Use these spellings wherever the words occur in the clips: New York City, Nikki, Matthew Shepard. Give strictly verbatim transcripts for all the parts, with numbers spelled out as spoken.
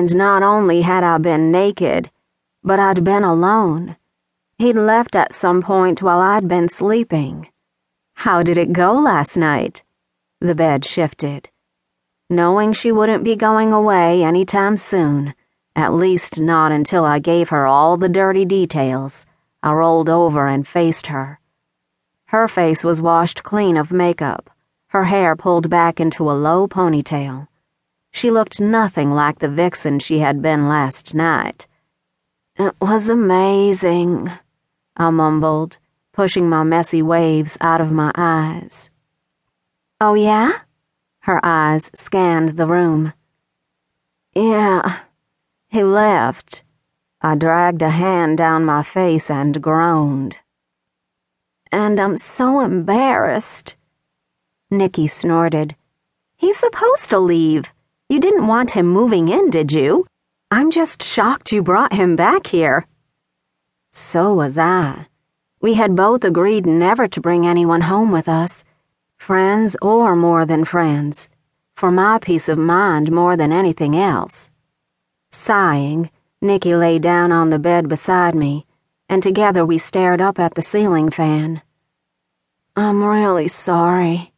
and not only had I been naked, but I'd been alone. He'd left at some point while I'd been sleeping. How did it go last night? The bed shifted. Knowing she wouldn't be going away anytime soon, at least not until I gave her all the dirty details, I rolled over and faced her. Her face was washed clean of makeup, her hair pulled back into a low ponytail. She looked nothing like the vixen she had been last night. "It was amazing," I mumbled, pushing my messy waves out of my eyes. "Oh, yeah?" Her eyes scanned the room. "Yeah, he left." I dragged a hand down my face and groaned. "And I'm so embarrassed." Nikki snorted. "He's supposed to leave. You didn't want him moving in, did you? I'm just shocked you brought him back here." So was I. We had both agreed never to bring anyone home with us, friends or more than friends, for my peace of mind more than anything else. Sighing, Nikki lay down on the bed beside me, and together we stared up at the ceiling fan. "I'm really sorry,"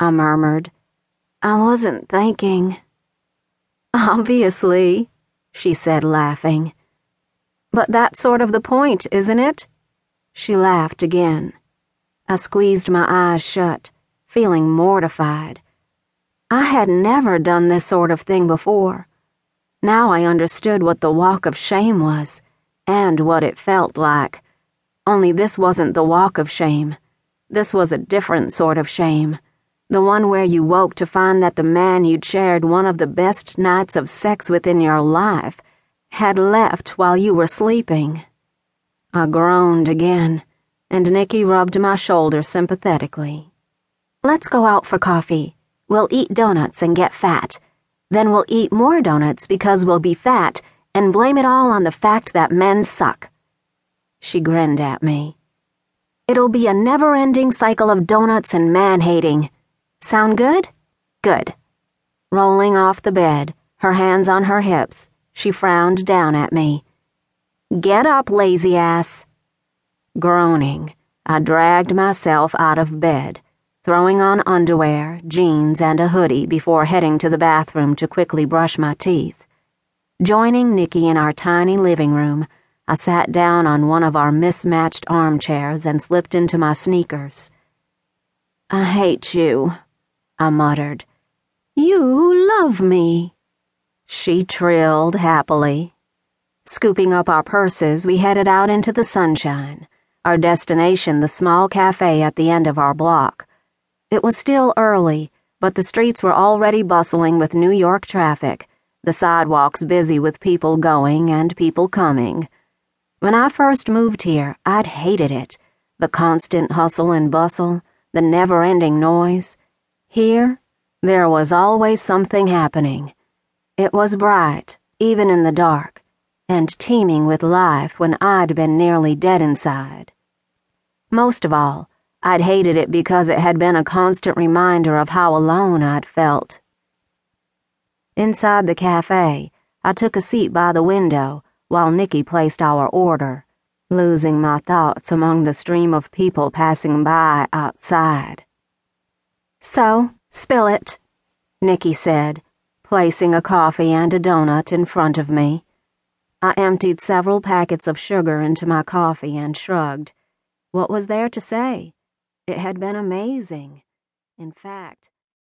I murmured. "I wasn't thinking." "Obviously," she said, laughing. "But that's sort of the point, isn't it?" She laughed again. I squeezed my eyes shut, feeling mortified. I had never done this sort of thing before. Now I understood what the walk of shame was, and what it felt like. Only this wasn't the walk of shame. This was a different sort of shame. The one where you woke to find that the man you'd shared one of the best nights of sex with in your life had left while you were sleeping. I groaned again, and Nikki rubbed my shoulder sympathetically. "Let's go out for coffee. We'll eat donuts and get fat. Then we'll eat more donuts because we'll be fat and blame it all on the fact that men suck." She grinned at me. "It'll be a never-ending cycle of donuts and man-hating. Sound good?" "Good." Rolling off the bed, her hands on her hips, she frowned down at me. "Get up, lazy ass." Groaning, I dragged myself out of bed, throwing on underwear, jeans, and a hoodie before heading to the bathroom to quickly brush my teeth. Joining Nikki in our tiny living room, I sat down on one of our mismatched armchairs and slipped into my sneakers. "I hate you," I muttered. "You love me," she trilled happily. Scooping up our purses, we headed out into the sunshine, our destination the small cafe at the end of our block. It was still early, but the streets were already bustling with New York traffic, the sidewalks busy with people going and people coming. When I first moved here, I'd hated it, the constant hustle and bustle, the never-ending noise. Here, there was always something happening. It was bright, even in the dark, and teeming with life when I'd been nearly dead inside. Most of all, I'd hated it because it had been a constant reminder of how alone I'd felt. Inside the cafe, I took a seat by the window while Nikki placed our order, losing my thoughts among the stream of people passing by outside. "So, spill it," Nikki said, placing a coffee and a donut in front of me. I emptied several packets of sugar into my coffee and shrugged. What was there to say? It had been amazing. In fact,